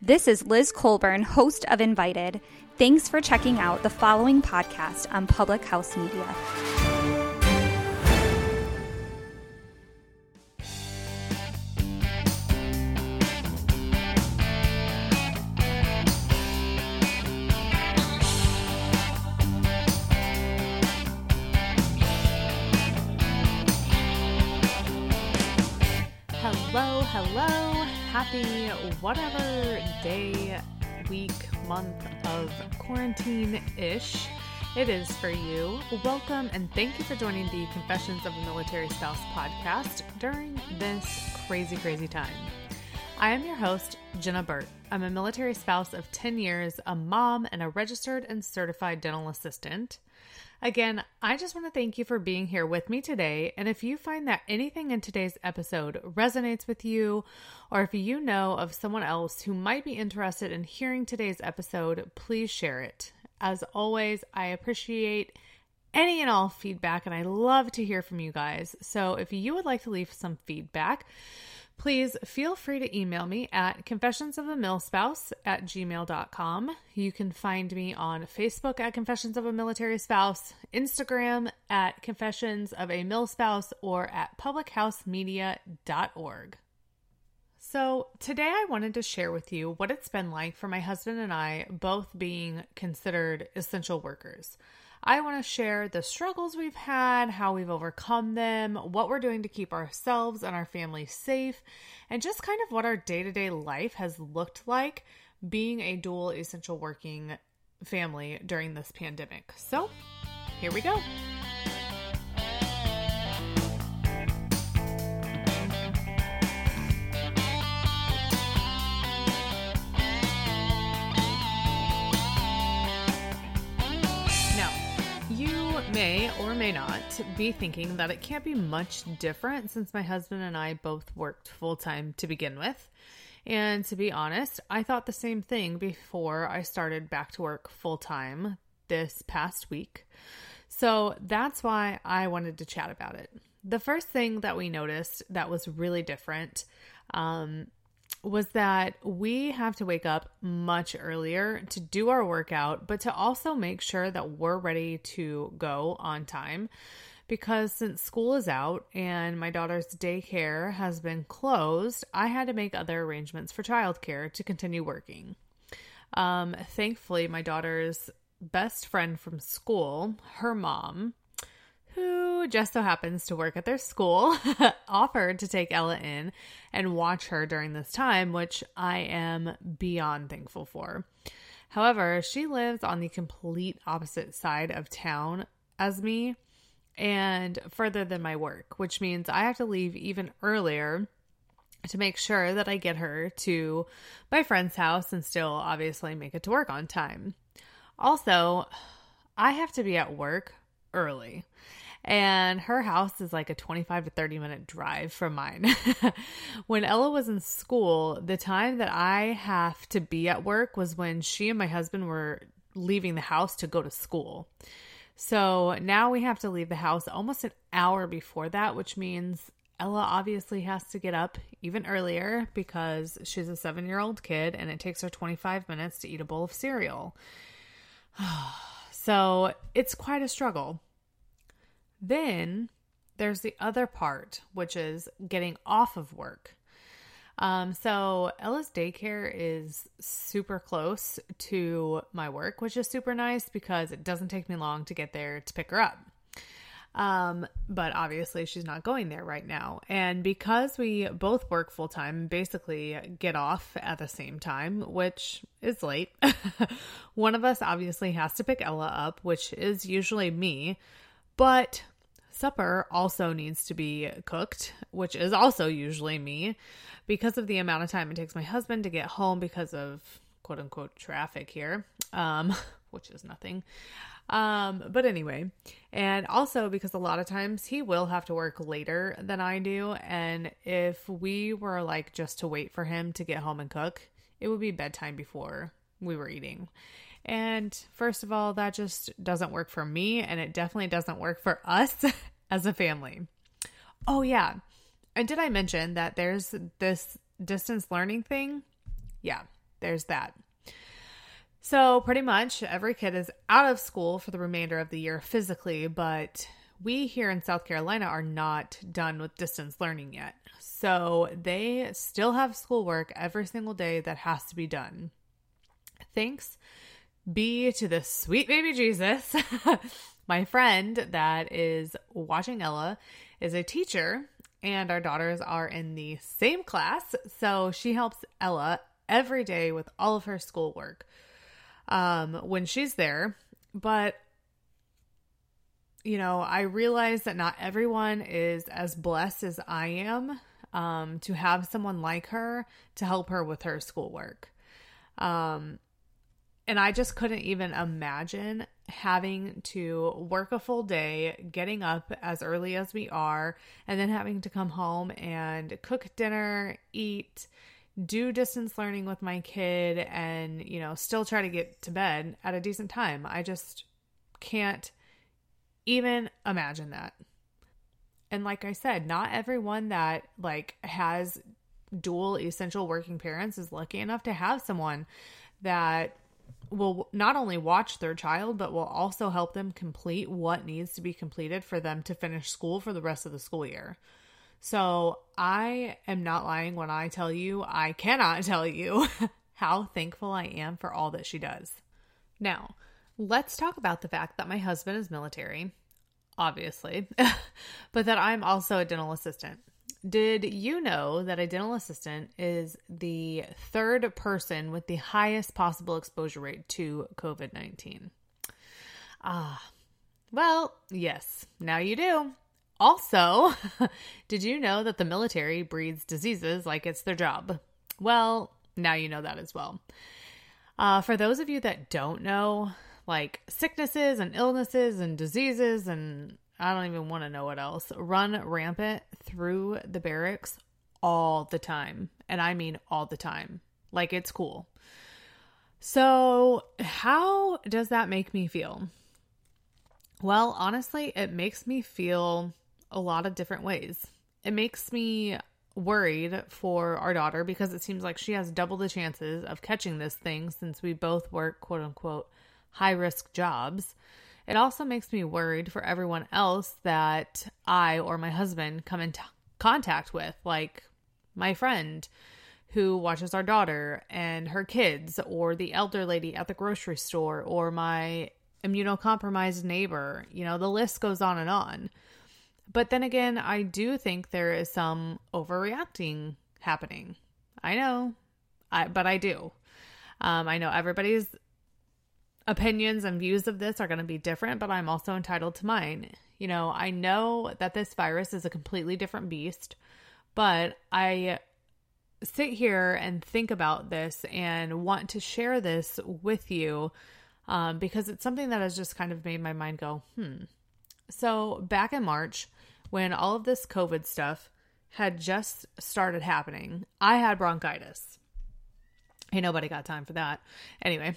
This is Liz Colburn, host of Invited. Thanks for checking out the following podcast on Public House Media. Hello, happy whatever day, week, month of quarantine-ish it is for you. Welcome and thank you for joining the Confessions of a Military Spouse podcast during this crazy time. I am your host, Jenna Burt. I'm a military spouse of 10 years, a mom, and a registered and certified dental assistant. Again, I just want to thank you for being here with me today, and if you find that anything in today's episode resonates with you, or if you know of someone else who might be interested in hearing today's episode, please share it. As always, I appreciate any and all feedback, and I love to hear from you guys, so if you would like to leave some feedback, please feel free to email me at confessionsofamilspouse@gmail.com. You can find me on Facebook at Confessions of a Military Spouse, Instagram at Confessions of a Milspouse, or at publichousemedia.org. So today I wanted to share with you what it's been like for my husband and I both being considered essential workers. I want to share the struggles we've had, how we've overcome them, what we're doing to keep ourselves and our family safe, and just kind of what our day-to-day life has looked like being a dual essential working family during this pandemic. So here we go. May or may not be thinking that it can't be much different since my husband and I both worked full-time to begin with. And to be honest, I thought the same thing before I started back to work full-time this past week. So that's why I wanted to chat about it. The first thing that we noticed that was really different was that we have to wake up much earlier to do our workout, but to also make sure that we're ready to go on time, because since school is out and my daughter's daycare has been closed, I had to make other arrangements for childcare to continue working. Thankfully, my daughter's best friend from school, her mom, who just so happens to work at their school, offered to take Ella in and watch her during this time, which I am beyond thankful for. However, she lives on the complete opposite side of town as me and further than my work, which means I have to leave even earlier to make sure that I get her to my friend's house and still obviously make it to work on time. Also, I have to be at work early. And her house is like a 25 to 30 minute drive from mine. When Ella was in school, the time that I have to be at work was when she and my husband were leaving the house to go to school. So now we have to leave the house almost an hour before that, which means Ella obviously has to get up even earlier because she's a 7-year-old kid and it takes her 25 minutes to eat a bowl of cereal. So it's quite a struggle. Then there's the other part, which is getting off of work. So Ella's daycare is super close to my work, which is super nice because it doesn't take me long to get there to pick her up. But obviously she's not going there right now. And because we both work full time, basically get off at the same time, which is late. One of us obviously has to pick Ella up, which is usually me. But supper also needs to be cooked, which is also usually me, because of the amount of time it takes my husband to get home because of quote unquote traffic here, which is nothing. But anyway, and also because a lot of times he will have to work later than I do. And if we were like just to wait for him to get home and cook, it would be bedtime before we were eating. And first of all, that just doesn't work for me. And it definitely doesn't work for us as a family. Oh yeah. And did I mention that there's this distance learning thing? Yeah, there's that. So pretty much every kid is out of school for the remainder of the year physically, but we here in South Carolina are not done with distance learning yet. So they still have schoolwork every single day that has to be done. Thanks be to the sweet baby Jesus. My friend that is watching Ella is a teacher and our daughters are in the same class. So she helps Ella every day with all of her schoolwork. When she's there, but you know, I realize that not everyone is as blessed as I am, to have someone like her to help her with her schoolwork. And I just couldn't even imagine having to work a full day, getting up as early as we are, and then having to come home and cook dinner, eat, do distance learning with my kid and, you know, still try to get to bed at a decent time. I just can't even imagine that. And like I said, not everyone that like has dual essential working parents is lucky enough to have someone that will not only watch their child, but will also help them complete what needs to be completed for them to finish school for the rest of the school year. So I am not lying when I tell you, I cannot tell you how thankful I am for all that she does. Now, let's talk about the fact that my husband is military, obviously, but that I'm also a dental assistant. Did you know that a dental assistant is the third person with the highest possible exposure rate to COVID-19? Well, yes, now you do. Also, did you know that the military breeds diseases like it's their job? Well, now you know that as well. For those of you that don't know, like sicknesses and illnesses and diseases, and I don't even want to know what else, run rampant through the barracks all the time. And I mean all the time. Like it's cool. So how does that make me feel? Well, honestly, it makes me feel a lot of different ways. It makes me worried for our daughter because it seems like she has double the chances of catching this thing since we both work, quote unquote, high risk jobs. It also makes me worried for everyone else that I or my husband come in contact with, like my friend who watches our daughter and her kids, or the elder lady at the grocery store, or my immunocompromised neighbor. You know, the list goes on and on. But then again, I do think there is some overreacting happening. I know, but I do. I know everybody's opinions and views of this are going to be different, but I'm also entitled to mine. You know, I know that this virus is a completely different beast, but I sit here and think about this and want to share this with you. Because it's something that has just kind of made my mind go, So back in March, when all of this COVID stuff had just started happening, I had bronchitis. Ain't nobody got time for that. Anyway,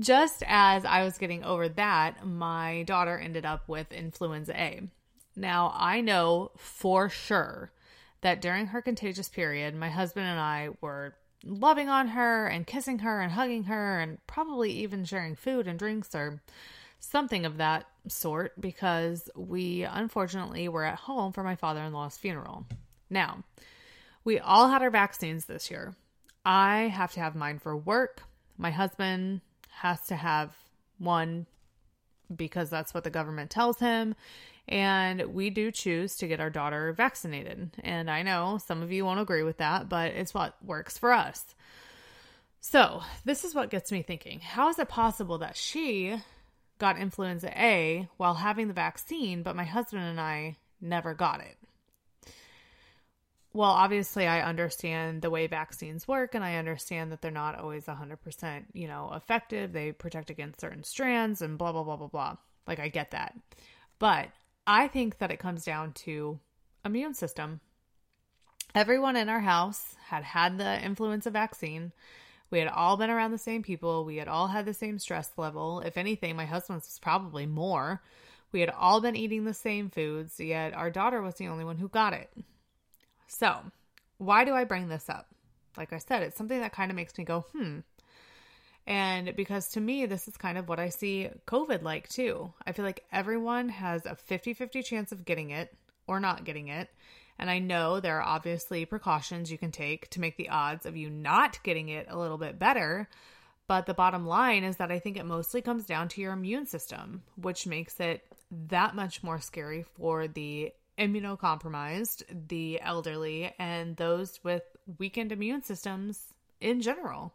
just as I was getting over that, my daughter ended up with influenza A. Now I know for sure that during her contagious period, my husband and I were loving on her and kissing her and hugging her and probably even sharing food and drinks or something of that sort, because we unfortunately were at home for my father-in-law's funeral. Now, we all had our vaccines this year. I have to have mine for work. My husband has to have one because that's what the government tells him. And we do choose to get our daughter vaccinated. And I know some of you won't agree with that, but it's what works for us. So this is what gets me thinking. How is it possible that she got influenza A while having the vaccine, but my husband and I never got it. Well, obviously I understand the way vaccines work, and I understand that they're not always 100%, effective. They protect against certain strands and blah, blah, blah, blah, blah. Like, I get that. But I think that it comes down to immune system. Everyone in our house had the influenza vaccine. We had all been around the same people. We had all had the same stress level. If anything, my husband's was probably more. We had all been eating the same foods, yet our daughter was the only one who got it. So why do I bring this up? Like I said, it's something that kind of makes me go, And because to me, this is kind of what I see COVID like too. I feel like everyone has a 50-50 chance of getting it or not getting it. And I know there are obviously precautions you can take to make the odds of you not getting it a little bit better. But the bottom line is that I think it mostly comes down to your immune system, which makes it that much more scary for the immunocompromised, the elderly, and those with weakened immune systems in general.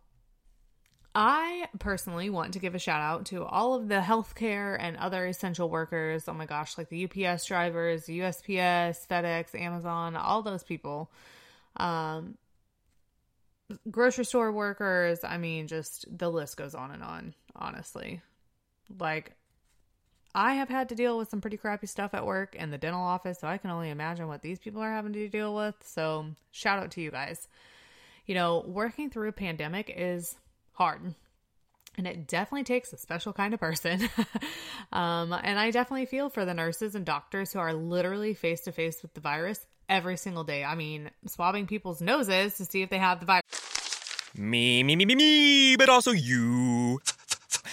I personally want to give a shout out to all of the healthcare and other essential workers. Oh my gosh, like the UPS drivers, USPS, FedEx, Amazon, all those people, grocery store workers. I mean, just the list goes on and on, honestly. Like, I have had to deal with some pretty crappy stuff at work and the dental office, so I can only imagine what these people are having to deal with. So shout out to you guys. Working through a pandemic is hard, and it definitely takes a special kind of person. And I definitely feel for the nurses and doctors who are literally face to face with the virus every single day. I mean, swabbing people's noses to see if they have the virus. Me, but also you.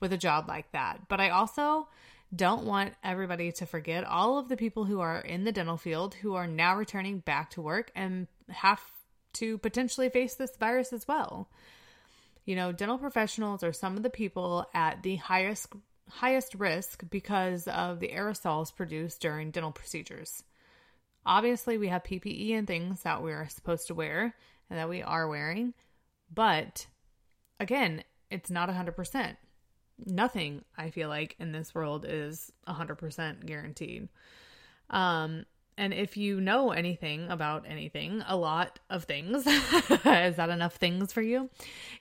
with a job like that. But I also don't want everybody to forget all of the people who are in the dental field who are now returning back to work and have to potentially face this virus as well. Dental professionals are some of the people at the highest risk because of the aerosols produced during dental procedures. Obviously, we have PPE and things that we are supposed to wear and that we are wearing, but again, it's not 100%. Nothing, I feel like, in this world is 100% guaranteed. And if you know anything about anything, a lot of things, is that enough things for you,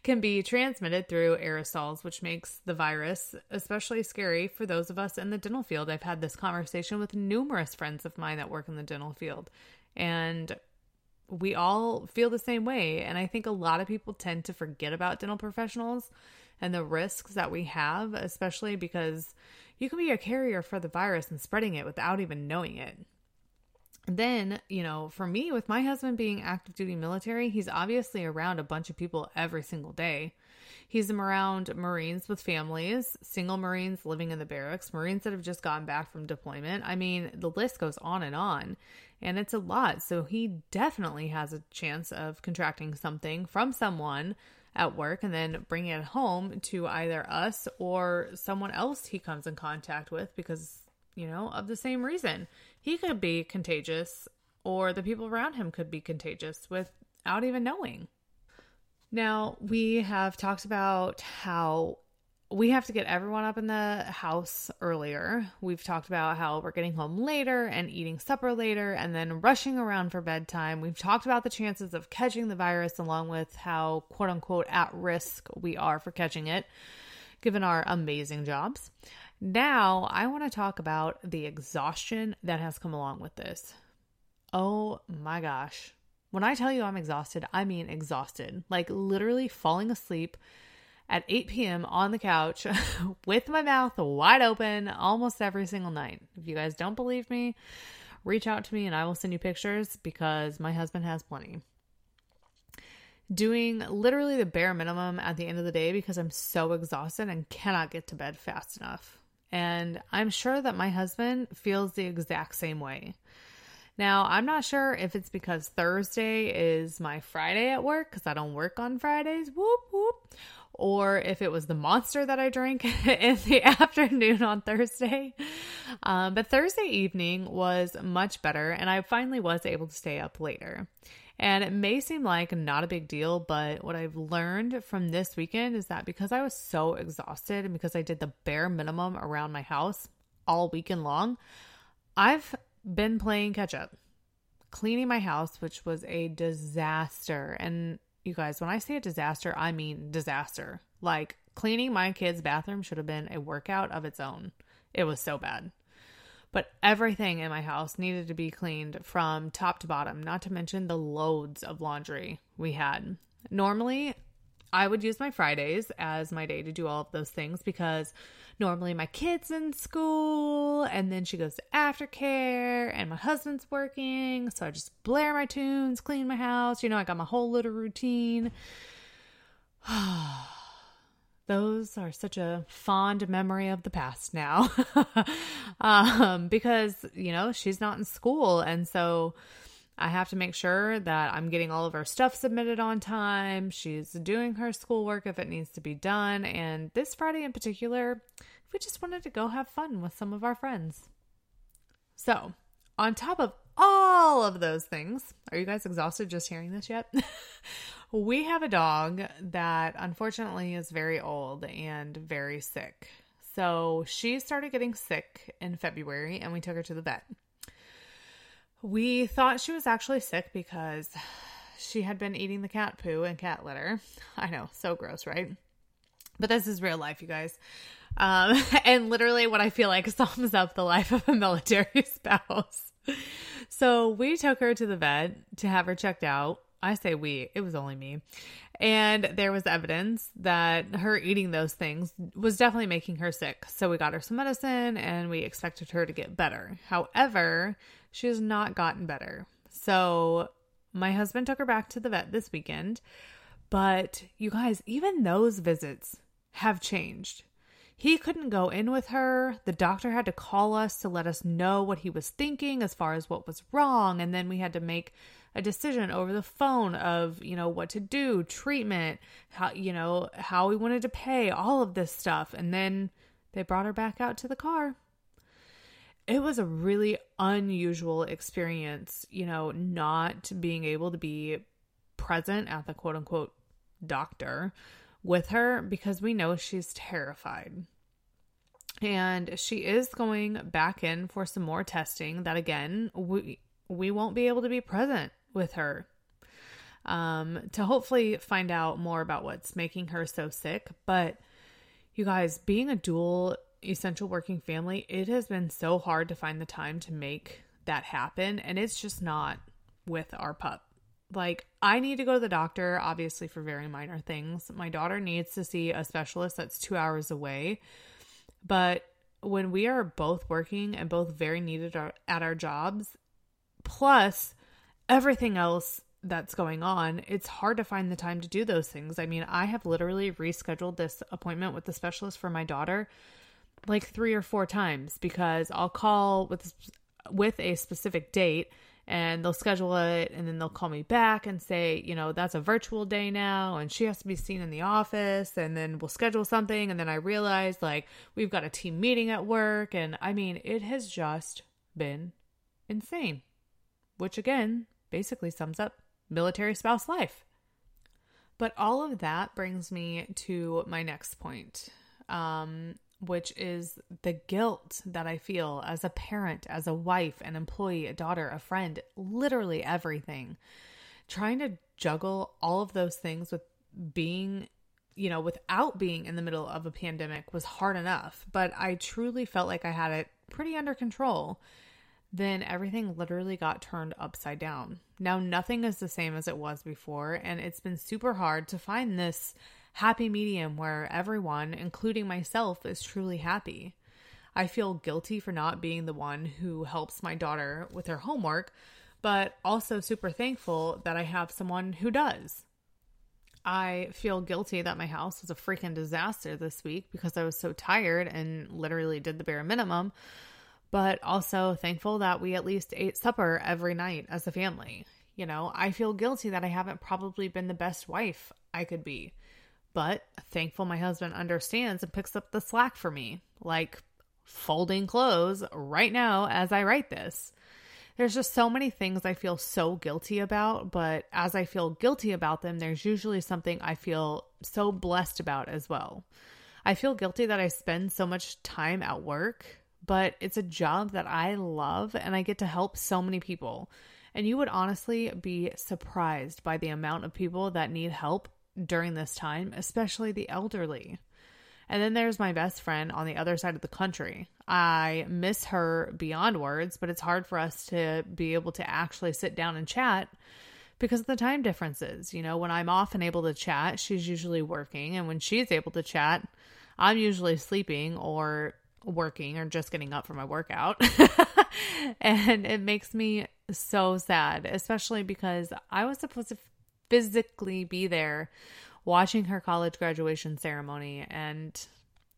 can be transmitted through aerosols, which makes the virus especially scary for those of us in the dental field. I've had this conversation with numerous friends of mine that work in the dental field, and we all feel the same way. And I think a lot of people tend to forget about dental professionals and the risks that we have, especially because you can be a carrier for the virus and spreading it without even knowing it. Then, for me, with my husband being active duty military, he's obviously around a bunch of people every single day. He's around Marines with families, single Marines living in the barracks, Marines that have just gotten back from deployment. I mean, the list goes on, and it's a lot. So he definitely has a chance of contracting something from someone at work and then bring it home to either us or someone else he comes in contact with because, of the same reason. He could be contagious, or the people around him could be contagious without even knowing. Now, we have talked about how we have to get everyone up in the house earlier. We've talked about how we're getting home later and eating supper later and then rushing around for bedtime. We've talked about the chances of catching the virus along with how, quote unquote, at risk we are for catching it, given our amazing jobs. Now, I want to talk about the exhaustion that has come along with this. Oh my gosh. When I tell you I'm exhausted, I mean exhausted. Like literally falling asleep at 8 p.m. on the couch with my mouth wide open almost every single night. If you guys don't believe me, reach out to me and I will send you pictures because my husband has plenty. Doing literally the bare minimum at the end of the day because I'm so exhausted and cannot get to bed fast enough. And I'm sure that my husband feels the exact same way. Now, I'm not sure if it's because Thursday is my Friday at work because I don't work on Fridays, whoop, whoop, or if it was the monster that I drank in the afternoon on Thursday. But Thursday evening was much better, and I finally was able to stay up later. And it may seem like not a big deal, but what I've learned from this weekend is that because I was so exhausted and because I did the bare minimum around my house all weekend long, I've been playing catch up, cleaning my house, which was a disaster. And you guys, when I say a disaster, I mean disaster. Like, cleaning my kids' bathroom should have been a workout of its own. It was so bad. But everything in my house needed to be cleaned from top to bottom, not to mention the loads of laundry we had. Normally, I would use my Fridays as my day to do all of those things because normally my kid's in school and then she goes to aftercare and my husband's working. So I just blare my tunes, clean my house. You know, I got my whole little routine. Those are such a fond memory of the past now because, you know, she's not in school. And so I have to make sure that I'm getting all of her stuff submitted on time. She's doing her schoolwork if it needs to be done. And this Friday in particular, we just wanted to go have fun with some of our friends. So on top of all of those things, are you guys exhausted just hearing this yet? We have a dog that unfortunately is very old and very sick. So she started getting sick in February and we took her to the vet. We thought she was actually sick because she had been eating the cat poo and cat litter. I know, so gross, right? But this is real life, you guys. And literally what I feel like sums up the life of a military spouse. So we took her to the vet to have her checked out. I say we, it was only me. And there was evidence that her eating those things was definitely making her sick. So we got her some medicine and we expected her to get better. However, she has not gotten better. So my husband took her back to the vet this weekend. But you guys, even those visits have changed. He couldn't go in with her. The doctor had to call us to let us know what he was thinking as far as what was wrong. And then we had to make a decision over the phone of, you know, what to do, treatment, how, you know, how we wanted to pay, all of this stuff. And then they brought her back out to the car. It was a really unusual experience, you know, not being able to be present at the quote unquote doctor with her because we know she's terrified. And she is going back in for some more testing that, again, we won't be able to be present with her to hopefully find out more about what's making her so sick. But you guys, being a dual essential working family, it has been so hard to find the time to make that happen. And it's just not with our pup. Like, I need to go to the doctor, obviously, for very minor things. My daughter needs to see a specialist that's 2 hours away. But when we are both working and both very needed at our jobs, plus everything else that's going on, it's hard to find the time to do those things. I mean, I have literally rescheduled this appointment with the specialist for my daughter like 3 or 4 times because I'll call with a specific date and they'll schedule it and then they'll call me back and say, you know, that's a virtual day now and she has to be seen in the office, and then we'll schedule something. And then I realized, like, we've got a team meeting at work. And I mean, it has just been insane, which again, basically sums up military spouse life. But all of that brings me to my next point, which is the guilt that I feel as a parent, as a wife, an employee, a daughter, a friend, literally everything. Trying to juggle all of those things with being, you know, without being in the middle of a pandemic was hard enough, but I truly felt like I had it pretty under control. Then everything literally got turned upside down. Now nothing is the same as it was before, and it's been super hard to find this happy medium where everyone, including myself, is truly happy. I feel guilty for not being the one who helps my daughter with her homework, but also super thankful that I have someone who does. I feel guilty that my house was a freaking disaster this week because I was so tired and literally did the bare minimum, but also thankful that we at least ate supper every night as a family. You know, I feel guilty that I haven't probably been the best wife I could be, but thankful my husband understands and picks up the slack for me, like folding clothes right now as I write this. There's just so many things I feel so guilty about, but as I feel guilty about them, there's usually something I feel so blessed about as well. I feel guilty that I spend so much time at work, but it's a job that I love and I get to help so many people. And you would honestly be surprised by the amount of people that need help during this time, especially the elderly. And then there's my best friend on the other side of the country. I miss her beyond words, but it's hard for us to be able to actually sit down and chat because of the time differences. You know, when I'm off and able to chat, she's usually working. And when she's able to chat, I'm usually sleeping or working or just getting up for my workout. And it makes me so sad, especially because I was supposed to physically be there watching her college graduation ceremony, and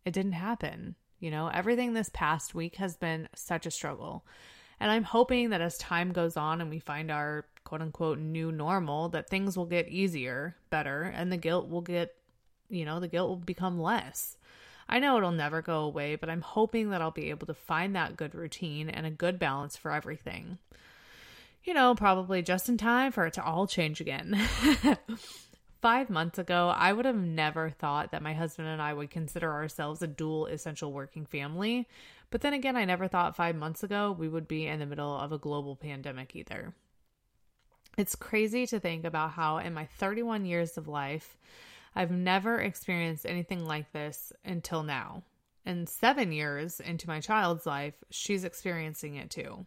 it didn't happen. You know, everything this past week has been such a struggle. And I'm hoping that as time goes on and we find our quote unquote new normal, that things will get easier, better, and the guilt will get, you know, the guilt will become less. I know it'll never go away, but I'm hoping that I'll be able to find that good routine and a good balance for everything. You know, probably just in time for it to all change again. 5 months ago, I would have never thought that my husband and I would consider ourselves a dual essential working family. But then again, I never thought 5 months ago we would be in the middle of a global pandemic either. It's crazy to think about how in my 31 years of life, I've never experienced anything like this until now. And 7 years into my child's life, she's experiencing it too.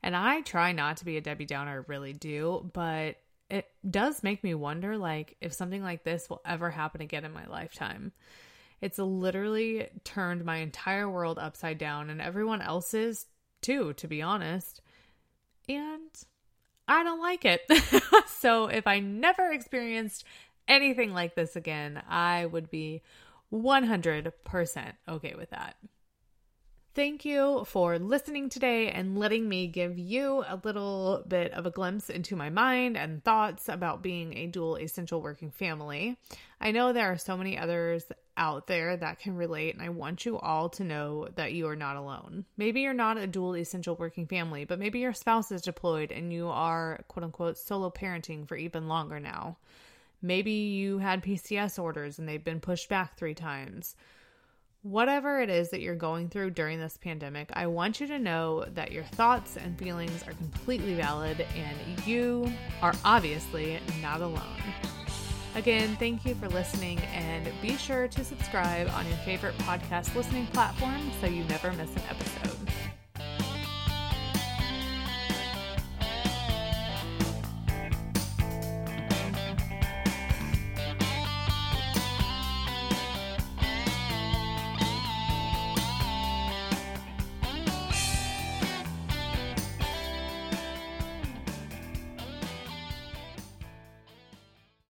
And I try not to be a Debbie Downer, I really do, but it does make me wonder, like, if something like this will ever happen again in my lifetime. It's literally turned my entire world upside down and everyone else's too, to be honest. And I don't like it. So if I never experienced anything like this again, I would be 100% okay with that. Thank you for listening today and letting me give you a little bit of a glimpse into my mind and thoughts about being a dual essential working family. I know there are so many others out there that can relate, and I want you all to know that you are not alone. Maybe you're not a dual essential working family, but maybe your spouse is deployed and you are quote unquote solo parenting for even longer now. Maybe you had PCS orders and they've been pushed back 3 times. Whatever it is that you're going through during this pandemic, I want you to know that your thoughts and feelings are completely valid and you are obviously not alone. Again, thank you for listening and be sure to subscribe on your favorite podcast listening platform so you never miss an episode.